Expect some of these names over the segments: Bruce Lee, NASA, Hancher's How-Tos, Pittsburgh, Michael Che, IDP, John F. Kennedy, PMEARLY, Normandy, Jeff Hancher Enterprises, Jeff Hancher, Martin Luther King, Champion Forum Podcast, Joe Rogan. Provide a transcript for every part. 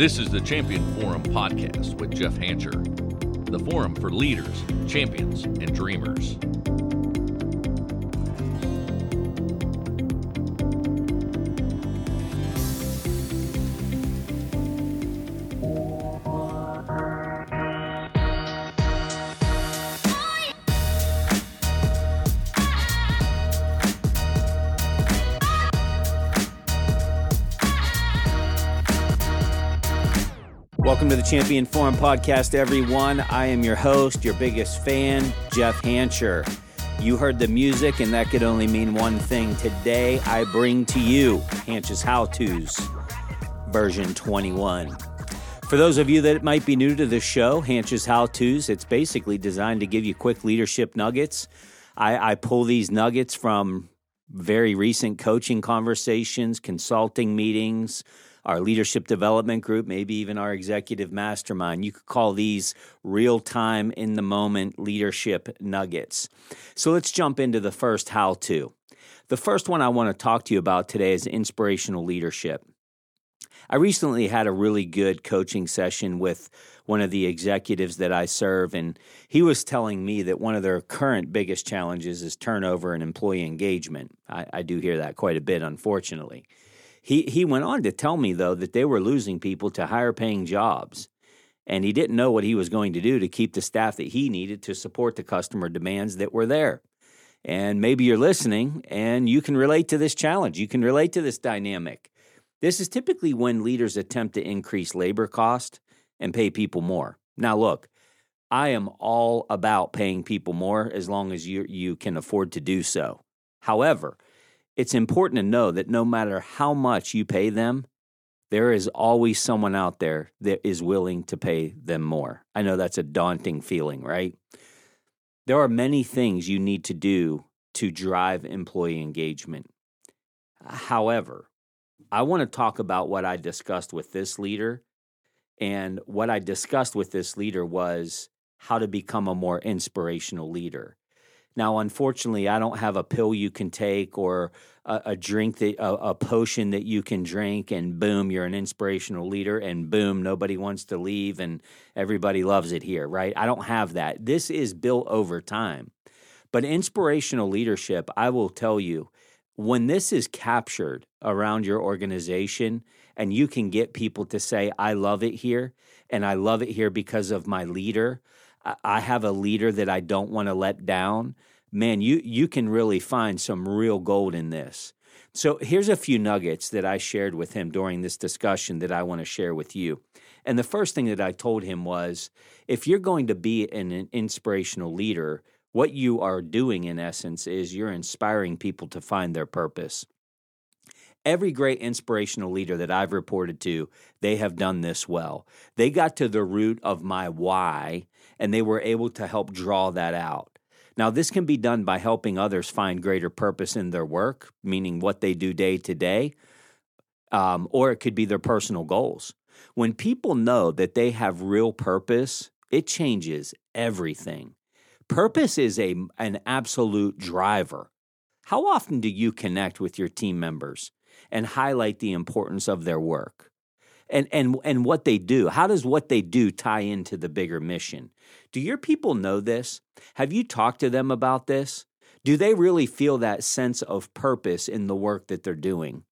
This is the Champion Forum Podcast with Jeff Hancher, the forum for leaders, champions, and dreamers. Welcome to the Champion Forum Podcast, everyone. I am your host, your biggest fan, Jeff Hancher. You heard the music, and that could only mean one thing. Today, I bring to you Hancher's How-Tos, version 21. For those of you that might be new to this show, Hancher's How-Tos, it's basically designed to give you quick leadership nuggets. I pull these nuggets from very recent coaching conversations, consulting meetings, our leadership development group, maybe even our executive mastermind. You could call these real-time, in-the-moment leadership nuggets. So let's jump into the first how-to. The first one I want to talk to you about today is inspirational leadership. I recently had a really good coaching session with one of the executives that I serve, and he was telling me that one of their current biggest challenges is turnover and employee engagement. I do hear that quite a bit, unfortunately. He went on to tell me, though, that they were losing people to higher-paying jobs, and he didn't know what he was going to do to keep the staff that he needed to support the customer demands that were there. And maybe you're listening, and you can relate to this challenge. You can relate to this dynamic. This is typically when leaders attempt to increase labor cost and pay people more. Now, look, I am all about paying people more as long as you can afford to do so. However, it's important to know that no matter how much you pay them, there is always someone out there that is willing to pay them more. I know that's a daunting feeling, right? There are many things you need to do to drive employee engagement. However, I want to talk about what I discussed with this leader. And what I discussed with this leader was how to become a more inspirational leader. Now, unfortunately, I don't have a pill you can take or a potion that you can drink and boom, you're an inspirational leader and boom, nobody wants to leave and everybody loves it here, right? I don't have that. This is built over time. But inspirational leadership, I will tell you, when this is captured around your organization and you can get people to say, I love it here and I love it here because of my leader, I have a leader that I don't want to let down, man, you can really find some real gold in this. So here's a few nuggets that I shared with him during this discussion that I want to share with you. And the first thing that I told him was, if you're going to be an inspirational leader, what you are doing in essence is you're inspiring people to find their purpose. Every great inspirational leader that I've reported to, they have done this well. They got to the root of my why, and they were able to help draw that out. Now, this can be done by helping others find greater purpose in their work, meaning what they do day to day, or it could be their personal goals. When people know that they have real purpose, it changes everything. Purpose is an absolute driver. How often do you connect with your team members and highlight the importance of their work and what they do? How does what they do tie into the bigger mission? Do your people know this? Have you talked to them about this? Do they really feel that sense of purpose in the work that they're doing?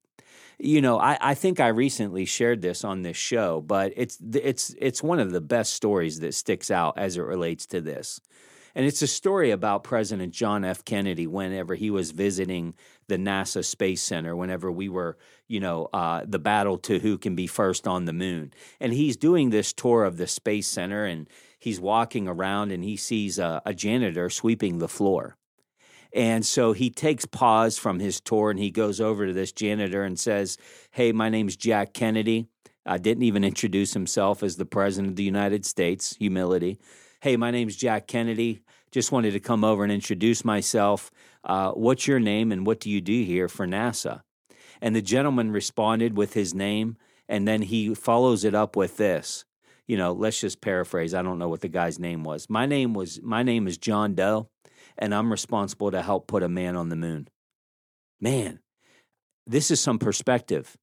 You know, I think I recently shared this on this show, but it's one of the best stories that sticks out as it relates to this. And it's a story about President John F. Kennedy whenever he was visiting the NASA Space Center, whenever we were, the battle to who can be first on the moon. And he's doing this tour of the Space Center, and he's walking around, and he sees a janitor sweeping the floor. And so he takes pause from his tour, and he goes over to this janitor and says, hey, my name's Jack Kennedy. I didn't even introduce himself as the President of the United States. Humility. Hey, my name's Jack Kennedy. Just wanted to come over and introduce myself. What's your name and what do you do here for NASA? And the gentleman responded with his name, and then he follows it up with this. Let's just paraphrase. I don't know what the guy's name was. My name is John Doe, and I'm responsible to help put a man on the moon. Man, this is some perspective.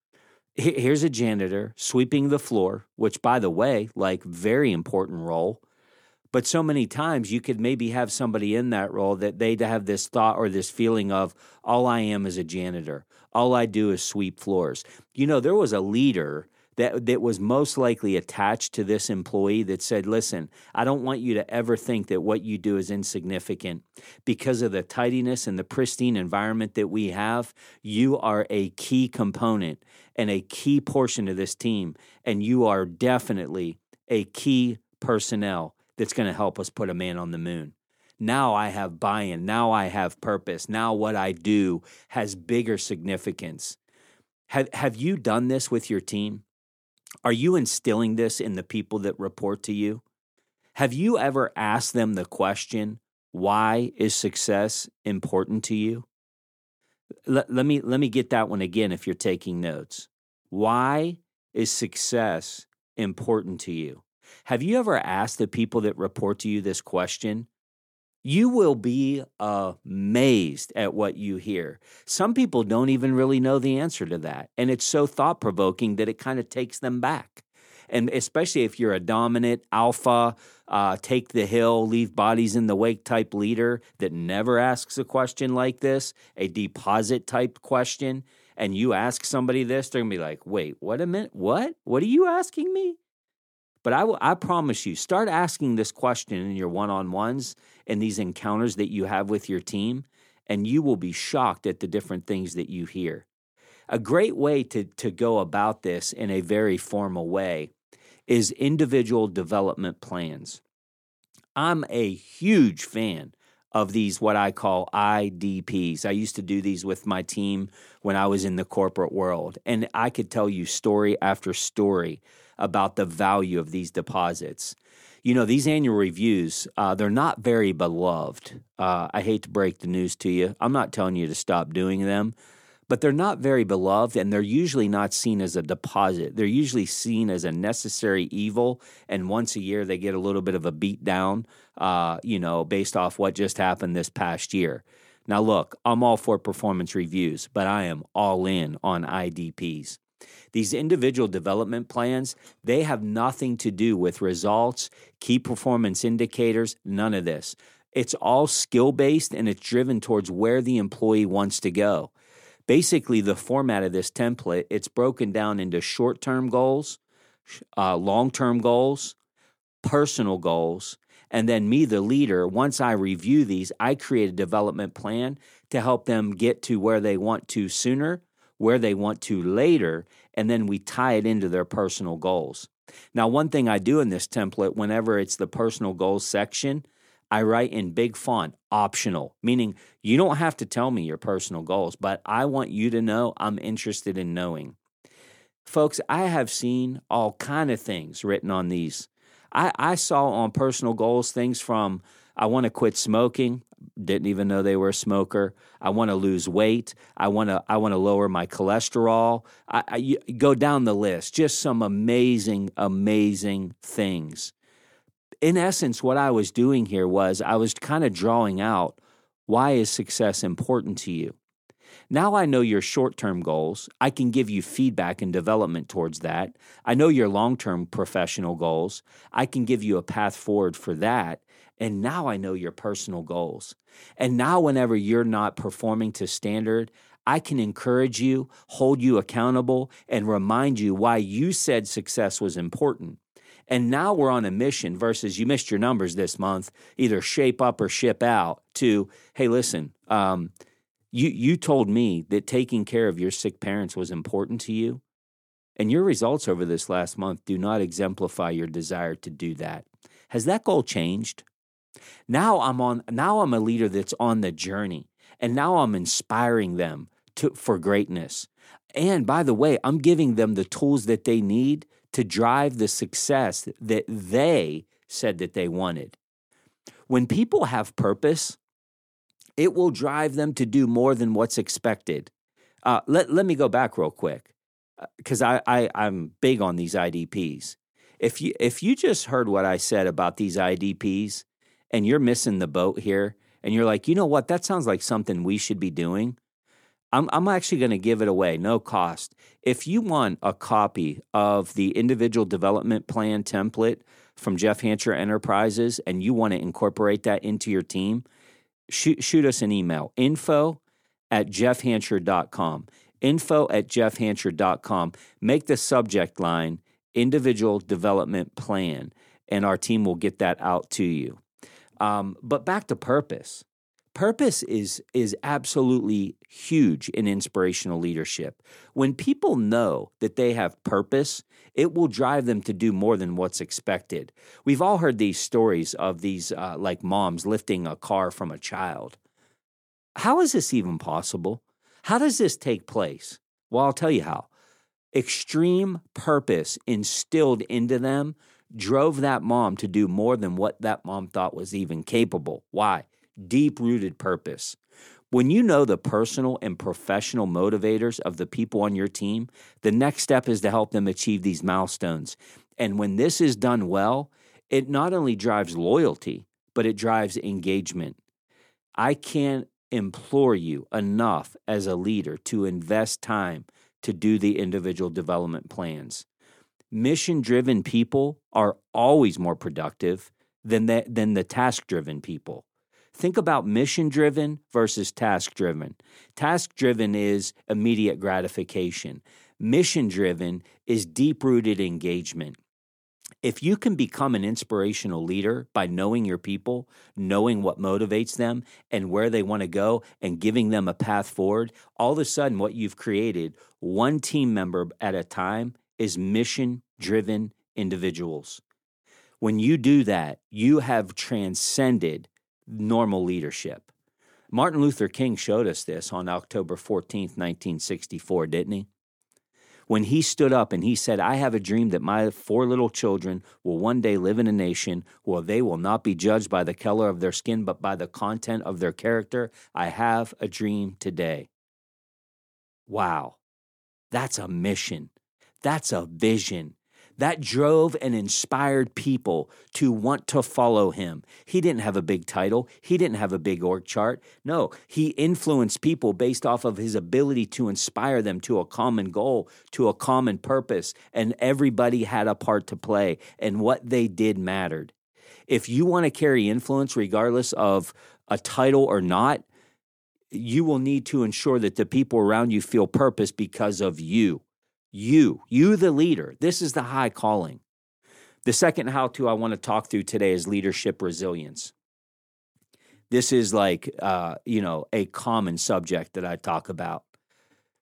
Here's a janitor sweeping the floor, which, by the way, like, very important role. But so many times you could maybe have somebody in that role that they'd have this thought or this feeling of, all I am is a janitor. All I do is sweep floors. You know, there was a leader that was most likely attached to this employee that said, listen, I don't want you to ever think that what you do is insignificant. Because of the tidiness and the pristine environment that we have, you are a key component and a key portion of this team, and you are definitely a key personnel that's going to help us put a man on the moon. Now I have buy-in. Now I have purpose. Now what I do has bigger significance. Have you done this with your team? Are you instilling this in the people that report to you? Have you ever asked them the question, why is success important to you? Let me get that one again if you're taking notes. Why is success important to you? Have you ever asked the people that report to you this question? You will be amazed at what you hear. Some people don't even really know the answer to that. And it's so thought-provoking that it kind of takes them back. And especially if you're a dominant, alpha, take the hill, leave bodies in the wake type leader that never asks a question like this, a deposit type question, and you ask somebody this, they're going to be like, wait, what a minute, what? What are you asking me? But I promise you, start asking this question in your one-on-ones and these encounters that you have with your team, and you will be shocked at the different things that you hear. A great way to go about this in a very formal way is individual development plans. I'm a huge fan of these, what I call IDPs. I used to do these with my team when I was in the corporate world, and I could tell you story after story about the value of these deposits. You know, these annual reviews, they're not very beloved. I hate to break the news to you. I'm not telling you to stop doing them, but they're not very beloved, and they're usually not seen as a deposit. They're usually seen as a necessary evil, and once a year they get a little bit of a beat down, you know, based off what just happened this past year. Now, look, I'm all for performance reviews, but I am all in on IDPs. These individual development plans, they have nothing to do with results, key performance indicators, none of this. It's all skill-based, and it's driven towards where the employee wants to go. Basically, the format of this template, it's broken down into short-term goals, long-term goals, personal goals, and then me, the leader, once I review these, I create a development plan to help them get to where they want to sooner, where they want to later, and then we tie it into their personal goals. Now, one thing I do in this template, whenever it's the personal goals section, I write in big font, optional, meaning you don't have to tell me your personal goals, but I want you to know I'm interested in knowing. Folks, I have seen all kind of things written on these. I saw on personal goals things from, I want to quit smoking. Didn't even know they were a smoker. I want to lose weight. I want to lower my cholesterol. I go down the list. Just some amazing, amazing things. In essence, what I was doing here was I was kind of drawing out, why is success important to you? Now I know your short-term goals. I can give you feedback and development towards that. I know your long-term professional goals. I can give you a path forward for that. And now I know your personal goals. And now whenever you're not performing to standard, I can encourage you, hold you accountable, and remind you why you said success was important. And now we're on a mission versus you missed your numbers this month, either shape up or ship out, to, hey, listen, you told me that taking care of your sick parents was important to you, and your results over this last month do not exemplify your desire to do that. Has that goal changed? Now I'm a leader that's on the journey, and now I'm inspiring them for greatness. And by the way, I'm giving them the tools that they need to drive the success that they said that they wanted. When people have purpose, it will drive them to do more than what's expected. Let me go back real quick, because I'm big on these IDPs. If you just heard what I said about these IDPs, and you're missing the boat here, and you're like, you know what, that sounds like something we should be doing, I'm actually going to give it away, no cost. If you want a copy of the individual development plan template from Jeff Hancher Enterprises and you want to incorporate that into your team, shoot us an email, info@jeffhancher.com. Info@jeffhancher.com. Make the subject line individual development plan, and our team will get that out to you. But back to purpose. Purpose is absolutely huge in inspirational leadership. When people know that they have purpose, it will drive them to do more than what's expected. We've all heard these stories of these like moms lifting a car from a child. How is this even possible? How does this take place? Well, I'll tell you how. Extreme purpose instilled into them drove that mom to do more than what that mom thought was even capable. Why? Deep-rooted purpose. When you know the personal and professional motivators of the people on your team, the next step is to help them achieve these milestones. And when this is done well, it not only drives loyalty, but it drives engagement. I can't implore you enough as a leader to invest time to do the individual development plans. Mission-driven people are always more productive than the task-driven people. Think about mission-driven versus task-driven. Task-driven is immediate gratification. Mission-driven is deep-rooted engagement. If you can become an inspirational leader by knowing your people, knowing what motivates them and where they want to go and giving them a path forward, all of a sudden what you've created, one team member at a time, is mission-driven individuals. When you do that, you have transcended normal leadership. Martin Luther King showed us this on October 14th, 1964, didn't he? When he stood up and he said, "I have a dream that my 4 little children will one day live in a nation where they will not be judged by the color of their skin, but by the content of their character. I have a dream today." Wow. That's a mission. That's a vision. That drove and inspired people to want to follow him. He didn't have a big title. He didn't have a big org chart. No, he influenced people based off of his ability to inspire them to a common goal, to a common purpose, and everybody had a part to play, and what they did mattered. If you want to carry influence regardless of a title or not, you will need to ensure that the people around you feel purpose because of you. You the leader. This is the high calling. The second how-to I want to talk through today is leadership resilience. This is like, a common subject that I talk about.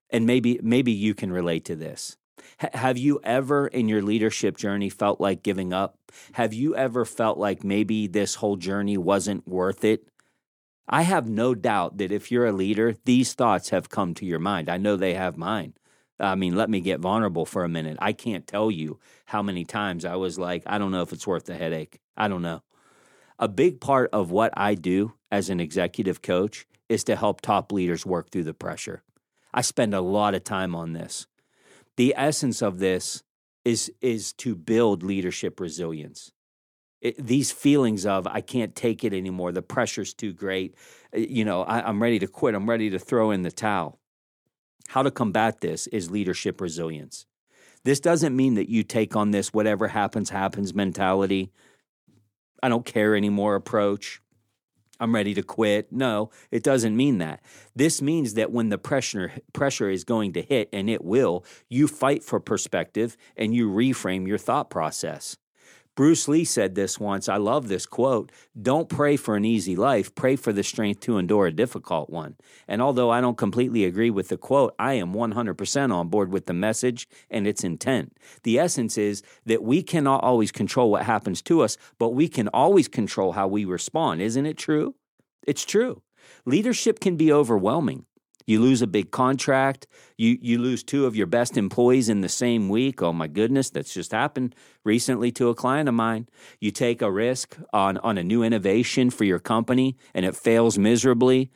And maybe you can relate to this. Have you ever in your leadership journey felt like giving up? Have you ever felt like maybe this whole journey wasn't worth it? I have no doubt that if you're a leader, these thoughts have come to your mind. I know they have mine. I mean, let me get vulnerable for a minute. I can't tell you how many times I was like, I don't know if it's worth the headache. I don't know. A big part of what I do as an executive coach is to help top leaders work through the pressure. I spend a lot of time on this. The essence of this is to build leadership resilience. These feelings of, I can't take it anymore. The pressure's too great. I'm ready to quit. I'm ready to throw in the towel. How to combat this is leadership resilience. This doesn't mean that you take on this whatever happens, happens mentality. I don't care anymore approach. I'm ready to quit. No, it doesn't mean that. This means that when the pressure is going to hit, and it will, you fight for perspective and you reframe your thought process. Bruce Lee said this once. I love this quote. Don't pray for an easy life. Pray for the strength to endure a difficult one. And although I don't completely agree with the quote, I am 100% on board with the message and its intent. The essence is that we cannot always control what happens to us, but we can always control how we respond. Isn't it true? It's true. Leadership can be overwhelming. You lose a big contract, you lose 2 of your best employees in the same week. Oh my goodness, that's just happened recently to a client of mine. You take a risk on a new innovation for your company and it fails miserably.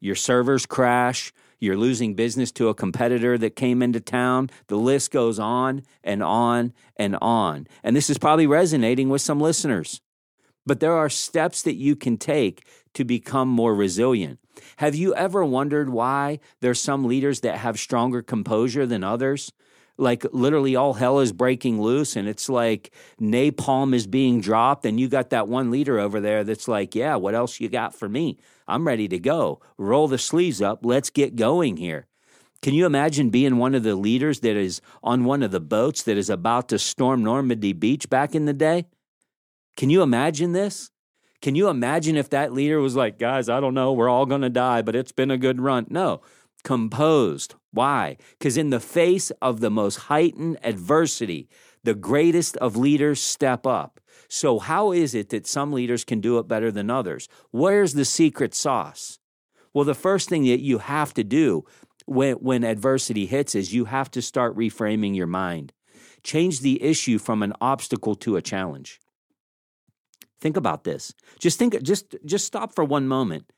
Your servers crash. You're losing business to a competitor that came into town. The list goes on and on and on. And this is probably resonating with some listeners. But there are steps that you can take to become more resilient. Have you ever wondered why there's some leaders that have stronger composure than others? Like literally all hell is breaking loose and it's like napalm is being dropped and you got that one leader over there that's like, yeah, what else you got for me? I'm ready to go. Roll the sleeves up. Let's get going here. Can you imagine being one of the leaders that is on one of the boats that is about to storm Normandy Beach back in the day? Can you imagine this? Can you imagine if that leader was like, guys, I don't know, we're all going to die, but it's been a good run? No. Composed. Why? Because in the face of the most heightened adversity, the greatest of leaders step up. So how is it that some leaders can do it better than others? Where's the secret sauce? Well, the first thing that you have to do when adversity hits is you have to start reframing your mind. Change the issue from an obstacle to a challenge. Think about this. Just stop for one moment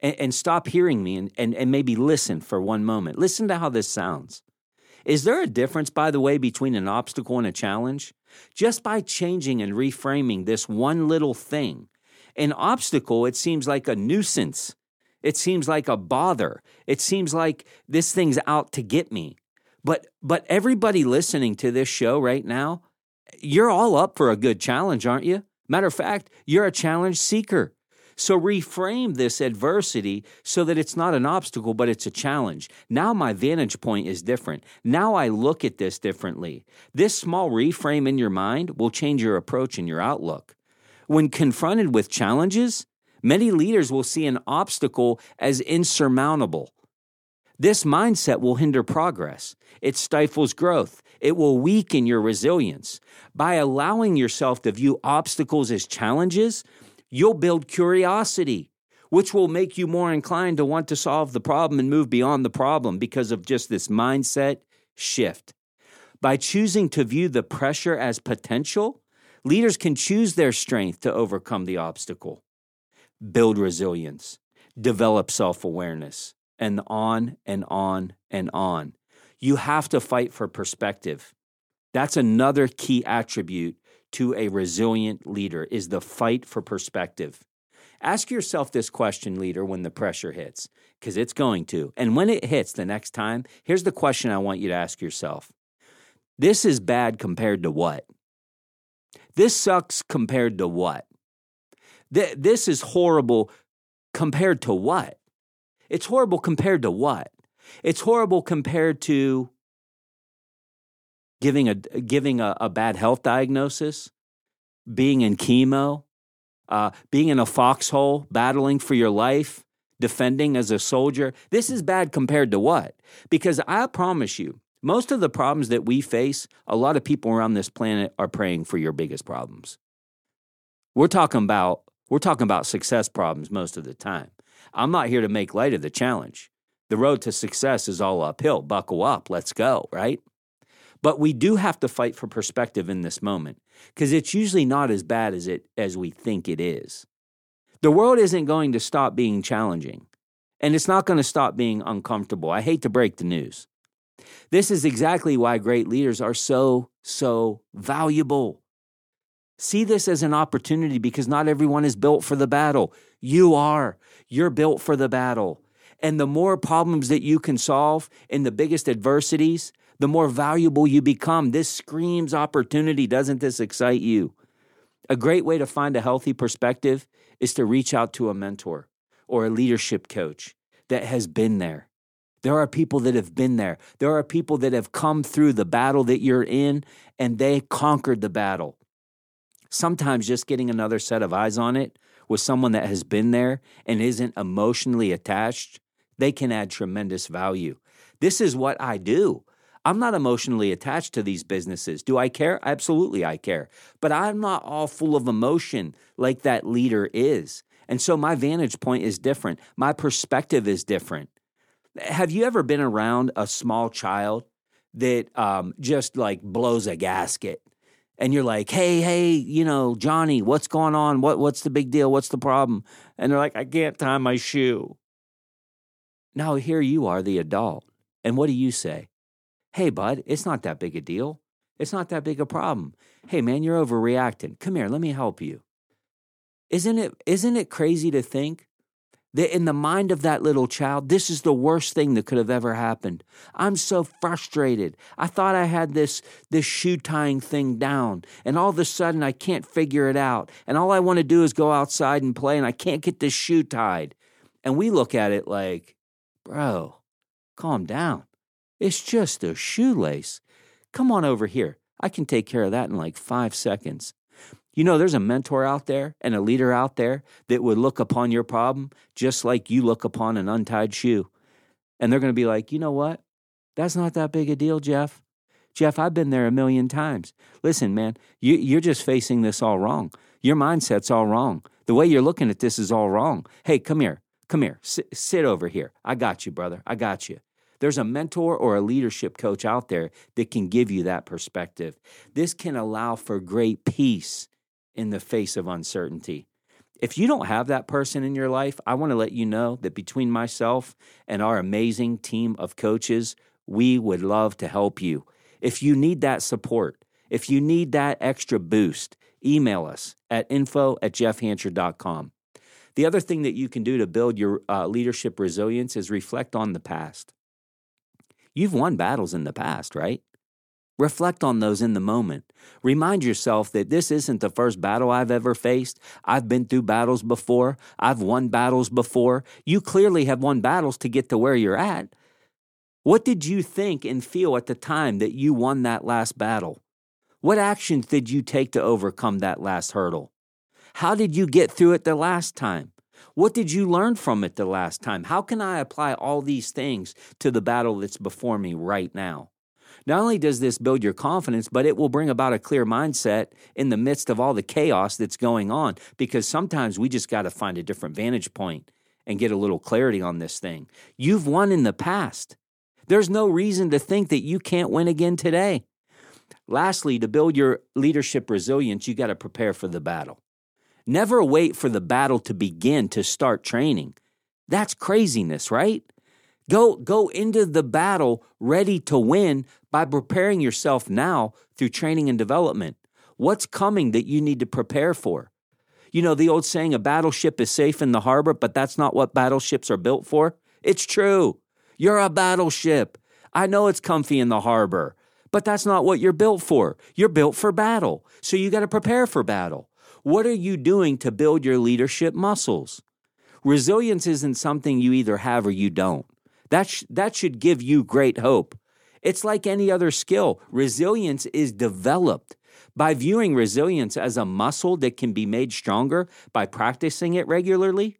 and stop hearing me and maybe listen for one moment. Listen to how this sounds. Is there a difference, by the way, between an obstacle and a challenge? Just by changing and reframing this one little thing. An obstacle, it seems like a nuisance. It seems like a bother. It seems like this thing's out to get me. But everybody listening to this show right now, you're all up for a good challenge, aren't you? Matter of fact, you're a challenge seeker. So reframe this adversity so that it's not an obstacle, but it's a challenge. Now my vantage point is different. Now I look at this differently. This small reframe in your mind will change your approach and your outlook. When confronted with challenges, many leaders will see an obstacle as insurmountable. This mindset will hinder progress. It stifles growth. It will weaken your resilience. By allowing yourself to view obstacles as challenges, you'll build curiosity, which will make you more inclined to want to solve the problem and move beyond the problem because of just this mindset shift. By choosing to view the pressure as potential, leaders can choose their strength to overcome the obstacle, build resilience, develop self-awareness, and on and on and on. You have to fight for perspective. That's another key attribute to a resilient leader is the fight for perspective. Ask yourself this question, leader, when the pressure hits, because it's going to. And when it hits the next time, here's the question I want you to ask yourself. This is bad compared to what? This sucks compared to what? This is horrible compared to what? It's horrible compared to what? It's horrible compared to giving a bad health diagnosis, being in chemo, being in a foxhole, battling for your life, defending as a soldier. This is bad compared to what? Because I promise you, most of the problems that we face, a lot of people around this planet are praying for your biggest problems. We're talking about success problems most of the time. I'm not here to make light of the challenge. The road to success is all uphill. Buckle up. Let's go, right? But we do have to fight for perspective in this moment because it's usually not as bad as we think it is. The world isn't going to stop being challenging, and it's not going to stop being uncomfortable. I hate to break the news. This is exactly why great leaders are so valuable. See this as an opportunity because not everyone is built for the battle. You are. You're built for the battle. And the more problems that you can solve in the biggest adversities, the more valuable you become. This screams opportunity. Doesn't this excite you? A great way to find a healthy perspective is to reach out to a mentor or a leadership coach that has been there. There are people that have been there. There are people that have come through the battle that you're in, and they conquered the battle. Sometimes just getting another set of eyes on it with someone that has been there and isn't emotionally attached, they can add tremendous value. This is what I do. I'm not emotionally attached to these businesses. Do I care? Absolutely, I care. But I'm not all full of emotion like that leader is. And so my vantage point is different. My perspective is different. Have you ever been around a small child that just like blows a gasket? And you're like, hey, you know, Johnny, what's going on? What's the big deal? What's the problem? And they're like, I can't tie my shoe. Now here you are, the adult. And what do you say? Hey, bud, it's not that big a deal. It's not that big a problem. Hey, man, you're overreacting. Come here, let me help you. Isn't it crazy to think that in the mind of that little child, this is the worst thing that could have ever happened? I'm so frustrated. I thought I had this shoe tying thing down, and all of a sudden I can't figure it out. And all I want to do is go outside and play, and I can't get this shoe tied. And we look at it like, bro, calm down. It's just a shoelace. Come on over here. I can take care of that in like 5 seconds. You know, there's a mentor out there and a leader out there that would look upon your problem just like you look upon an untied shoe. And they're going to be like, you know what? That's not that big a deal, Jeff. Jeff, I've been there a million times. Listen, man, you're just facing this all wrong. Your mindset's all wrong. The way you're looking at this is all wrong. Hey, come here. Come here. Sit over here. I got you, brother. I got you. There's a mentor or a leadership coach out there that can give you that perspective. This can allow for great peace in the face of uncertainty. If you don't have that person in your life, I want to let you know that between myself and our amazing team of coaches, we would love to help you. If you need that support, if you need that extra boost, email us at info@jeffhancher.com. The other thing that you can do to build your leadership resilience is reflect on the past. You've won battles in the past, right? Reflect on those in the moment. Remind yourself that this isn't the first battle I've ever faced. I've been through battles before. I've won battles before. You clearly have won battles to get to where you're at. What did you think and feel at the time that you won that last battle? What actions did you take to overcome that last hurdle? How did you get through it the last time? What did you learn from it the last time? How can I apply all these things to the battle that's before me right now? Not only does this build your confidence, but it will bring about a clear mindset in the midst of all the chaos that's going on, because sometimes we just got to find a different vantage point and get a little clarity on this thing. You've won in the past. There's no reason to think that you can't win again today. Lastly, to build your leadership resilience, you got to prepare for the battle. Never wait for the battle to begin to start training. That's craziness, right? Go into the battle ready to win by preparing yourself now through training and development. What's coming that you need to prepare for? You know the old saying, a battleship is safe in the harbor, but that's not what battleships are built for. It's true. You're a battleship. I know it's comfy in the harbor, but that's not what you're built for. You're built for battle, so you got to prepare for battle. What are you doing to build your leadership muscles? Resilience isn't something you either have or you don't. That should give you great hope. It's like any other skill. Resilience is developed. By viewing resilience as a muscle that can be made stronger by practicing it regularly,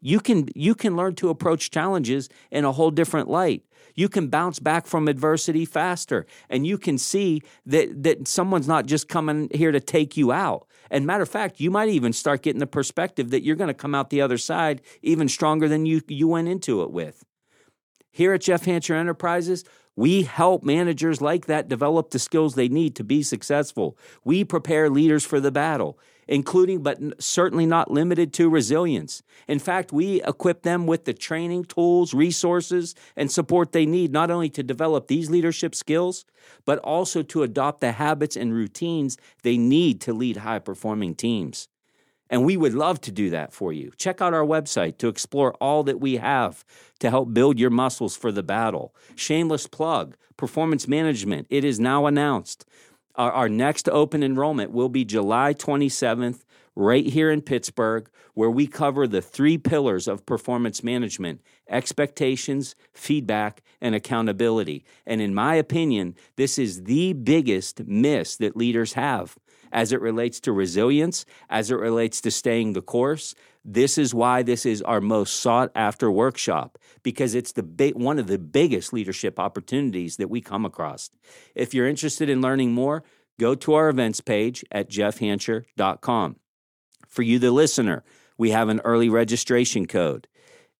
you can learn to approach challenges in a whole different light. You can bounce back from adversity faster, and you can see that someone's not just coming here to take you out. And matter of fact, you might even start getting the perspective that you're going to come out the other side even stronger than you went into it with. Here at Jeff Hancher Enterprises, we help managers like that develop the skills they need to be successful. We prepare leaders for the battle, including but certainly not limited to resilience. In fact, we equip them with the training, tools, resources, and support they need not only to develop these leadership skills, but also to adopt the habits and routines they need to lead high-performing teams. And we would love to do that for you. Check out our website to explore all that we have to help build your muscles for the battle. Shameless plug, performance management. It is now announced. Our next open enrollment will be July 27th, right here in Pittsburgh, where we cover the 3 pillars of performance management: expectations, feedback, and accountability. And in my opinion, this is the biggest miss that leaders have as it relates to resilience, as it relates to staying the course. This is why this is our most sought-after workshop, because it's one of the biggest leadership opportunities that we come across. If you're interested in learning more, go to our events page at jeffhancher.com. For you, the listener, we have an early registration code.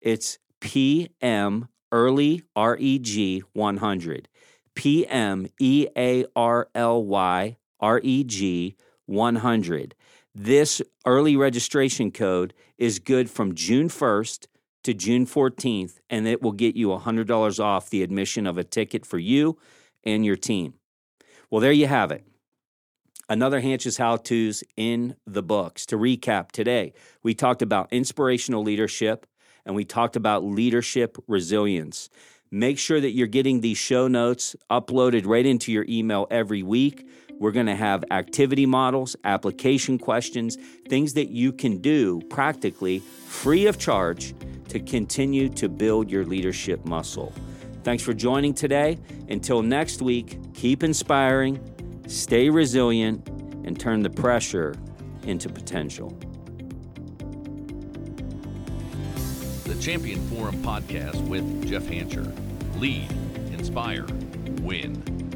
It's PMEARLY 100. PMEARLY 100. This early registration code is good from June 1st to June 14th, and it will get you $100 off the admission of a ticket for you and your team. Well, there you have it. Another Hancher's How-Tos in the books. To recap today, we talked about inspirational leadership and we talked about leadership resilience. Make sure that you're getting these show notes uploaded right into your email every week. We're going to have activity models, application questions, things that you can do practically free of charge to continue to build your leadership muscle. Thanks for joining today. Until next week, keep inspiring, stay resilient, and turn the pressure into potential. The Champion Forum Podcast with Jeff Hancher. Lead, inspire, win.